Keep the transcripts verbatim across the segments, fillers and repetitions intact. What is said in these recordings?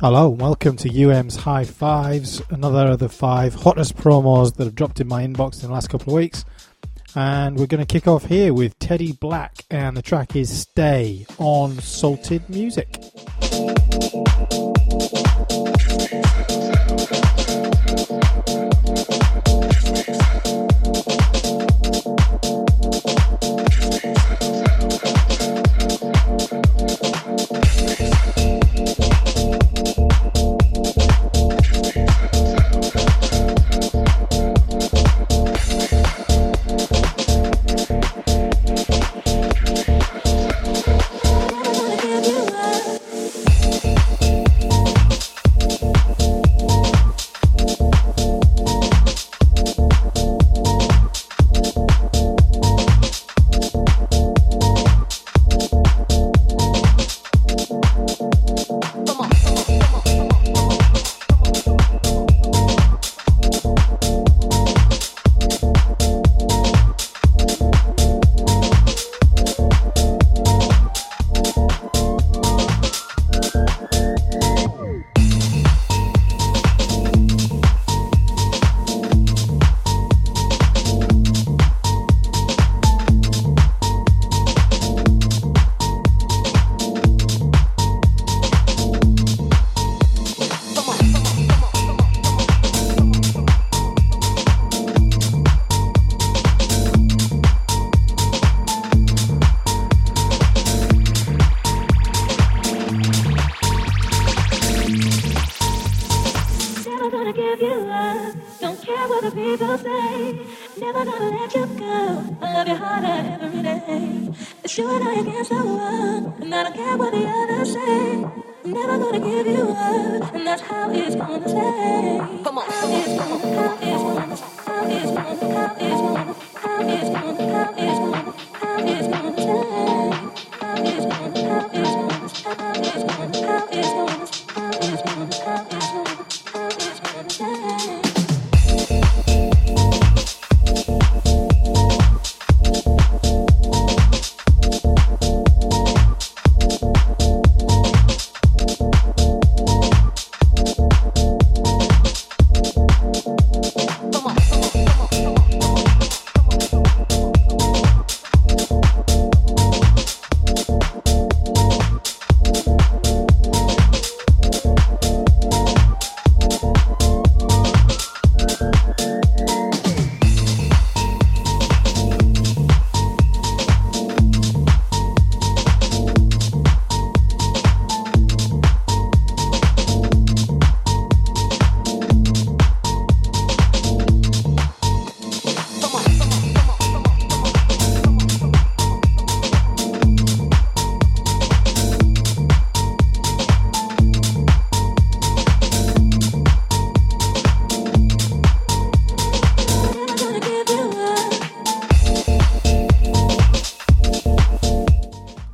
Hello, welcome to U M's High Fives, another of the five hottest promos that have dropped in my inbox in the last couple of weeks. And we're going to kick off here with Teddy Black, and the track is Stay on Salted Music.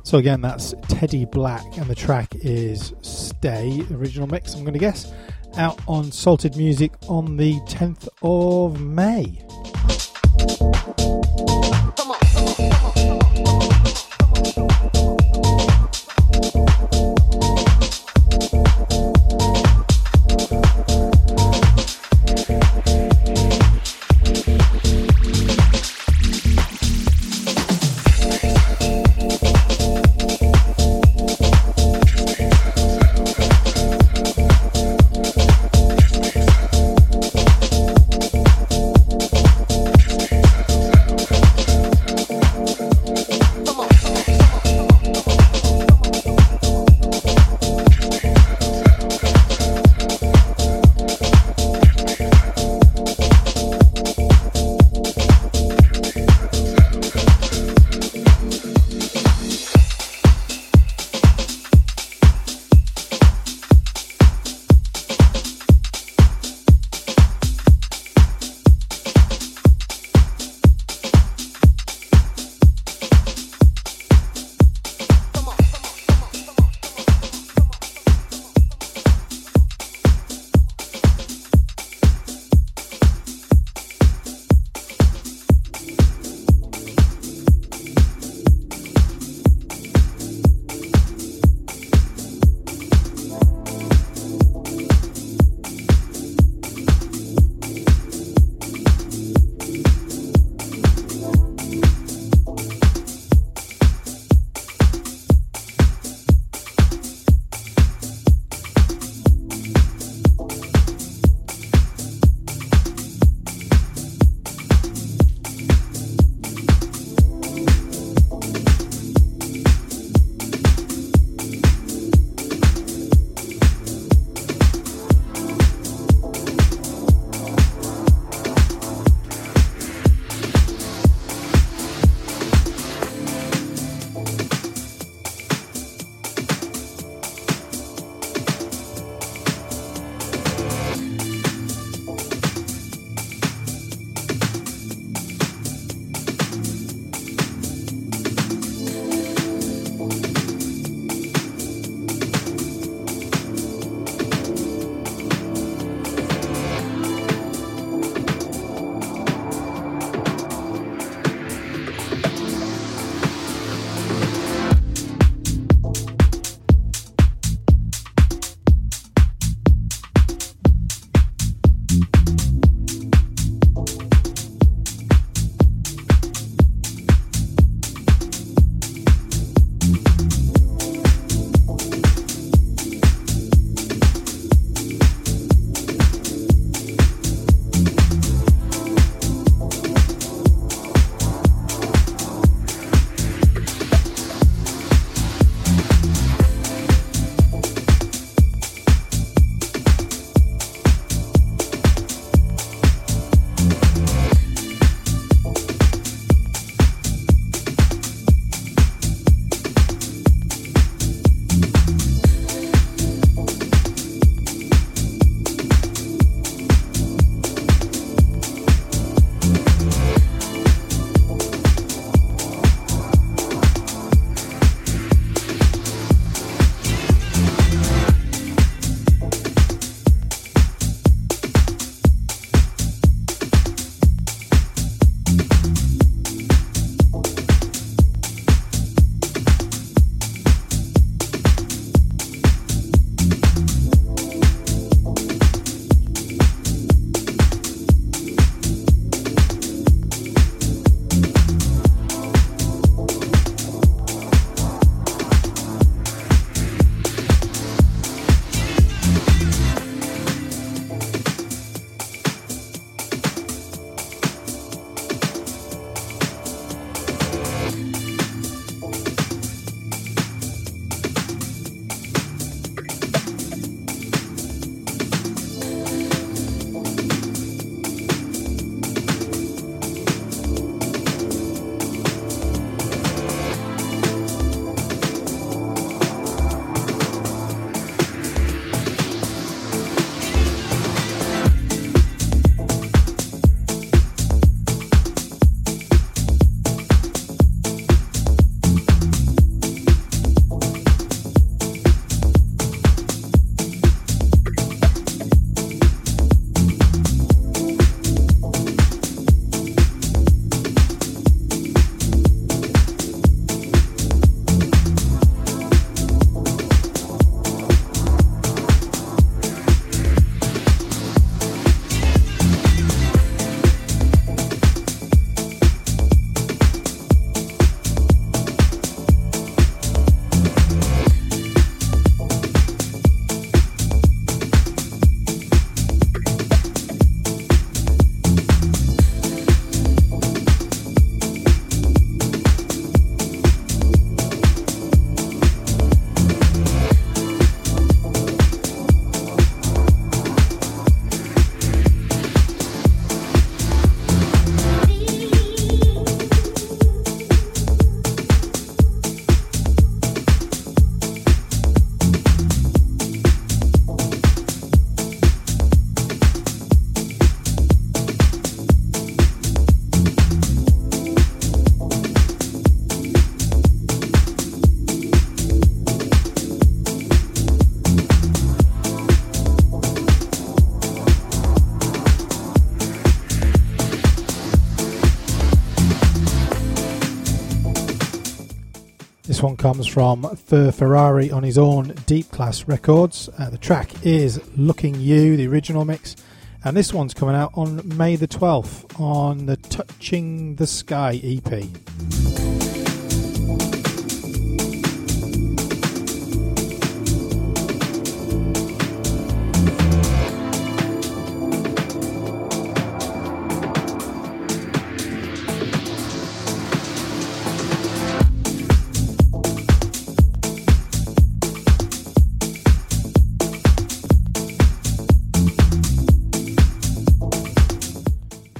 So again, that's Teddy Black, and the track is Stay, original mix, I'm going to guess, out on Salted Music on the tenth of May. This one comes from Fur Ferrari on his own Deep Class Records. Uh, the track is Looking You, the original mix. And this one's coming out on May the twelfth on the Touching the Sky E P.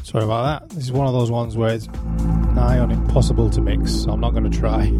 Sorry about that. This is one of those ones where it's nigh on impossible to mix, so I'm not going to try.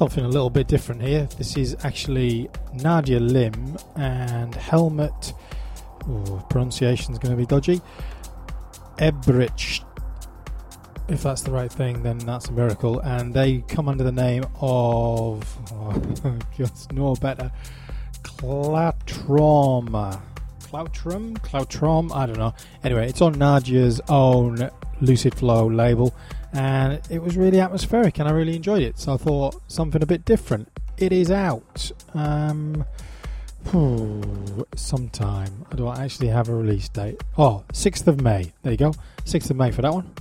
something a little bit different here. This is actually Nadia Lim and Helmut, ooh, pronunciation's going to be dodgy, Ebrich. If that's the right thing, then that's a miracle. And they come under the name of, oh, just no better, Claptrom. Claptrom? Claptrom? I don't know. Anyway, it's on Nadia's own Lucid Flow label, and it was really atmospheric and I really enjoyed it, so I thought something a bit different. It is out um whew, sometime. I don't actually have a release date. Oh, sixth of May, there you go, sixth of May for that one.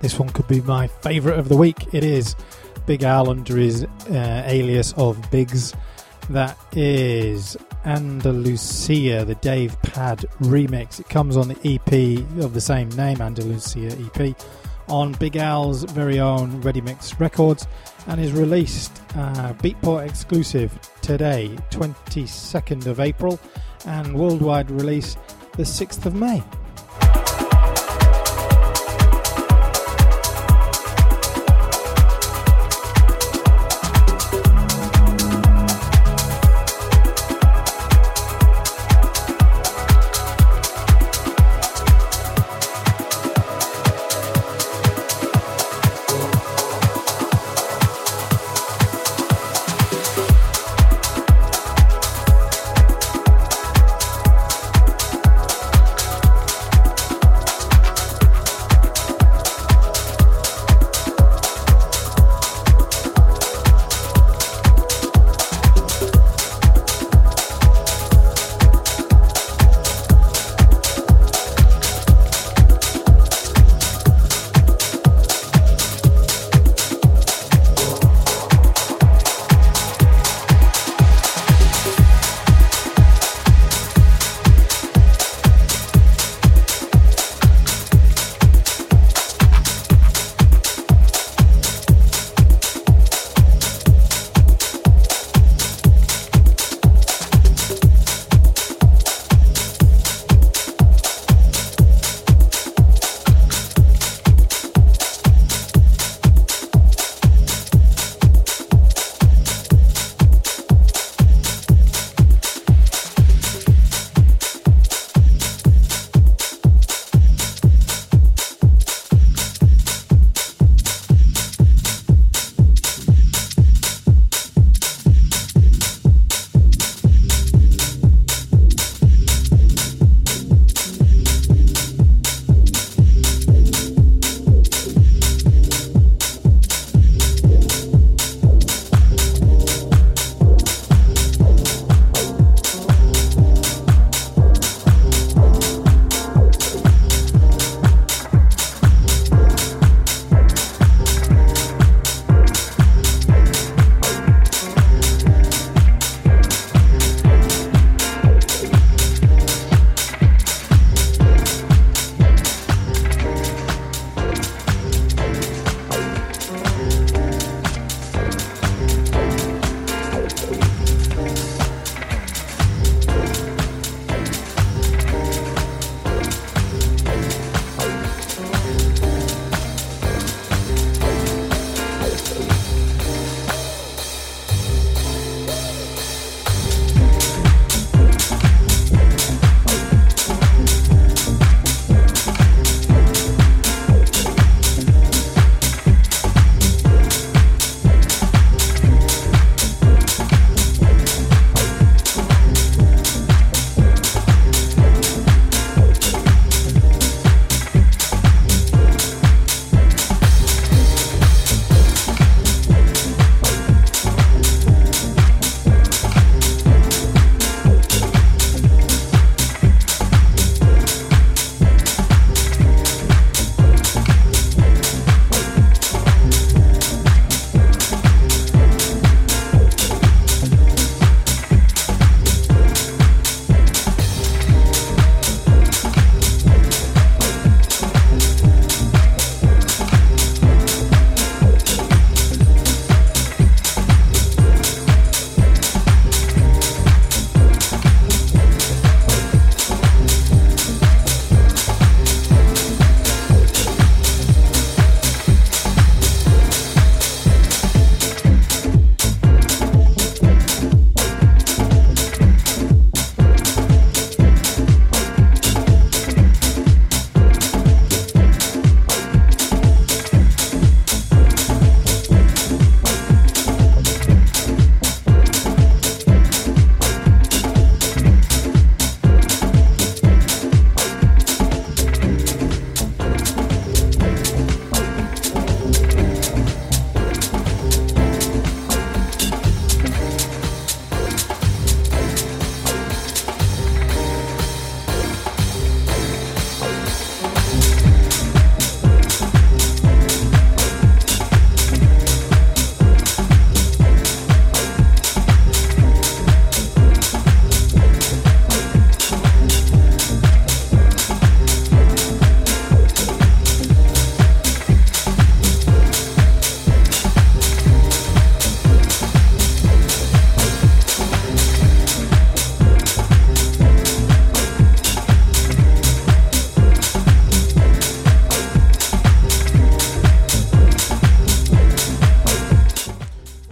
This one could be my favourite of the week. It is Big Al under his uh, alias of Biggs. That is Andalusia, the Dave Pad remix. It comes on the E P of the same name, Andalusia E P, on Big Al's very own Ready Mix Records, and is released uh, Beatport exclusive today, twenty-second of April, and worldwide release the sixth of May.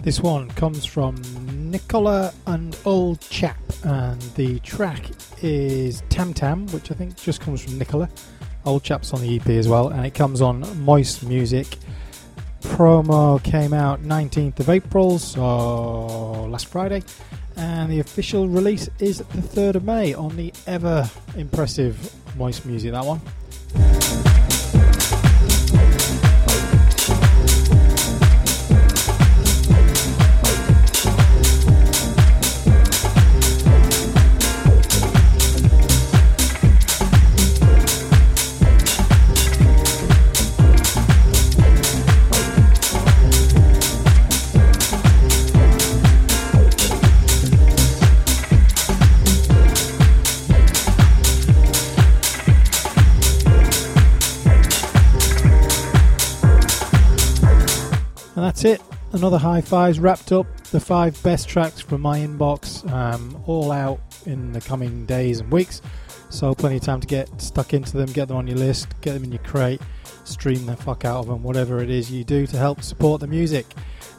This one comes from Nicola and Old Chap, and the track is Tam Tam, which I think just comes from Nicola. Old Chap's on the E P as well, and it comes on Moist Music. Promo came out nineteenth of April, so last Friday, and the official release is the third of May on the ever impressive Moist Music, that one. That's it, another high fives wrapped up, the five best tracks from my inbox, um, all out in the coming days and weeks, so plenty of time to get stuck into them, get them on your list, get them in your crate, stream the fuck out of them, whatever it is you do to help support the music.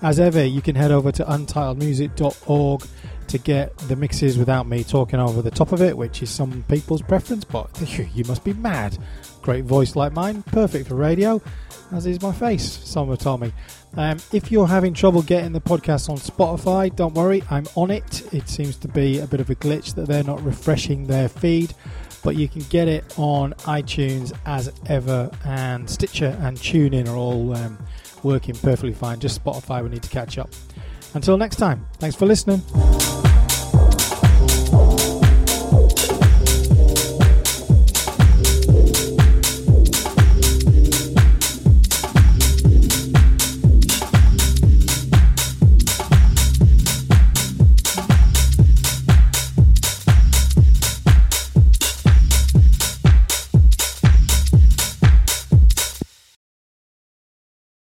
As ever, you can head over to untitled music dot org to get the mixes without me talking over the top of it, which is some people's preference, but you must be mad. Great voice like mine, perfect for radio, as is my face, someone told me. Um, if you're having trouble getting the podcast on Spotify, don't worry, I'm on it. It seems to be a bit of a glitch that they're not refreshing their feed, but you can get it on iTunes as ever, and Stitcher and TuneIn are all um, working perfectly fine. Just Spotify, we need to catch up. Until next time, thanks for listening.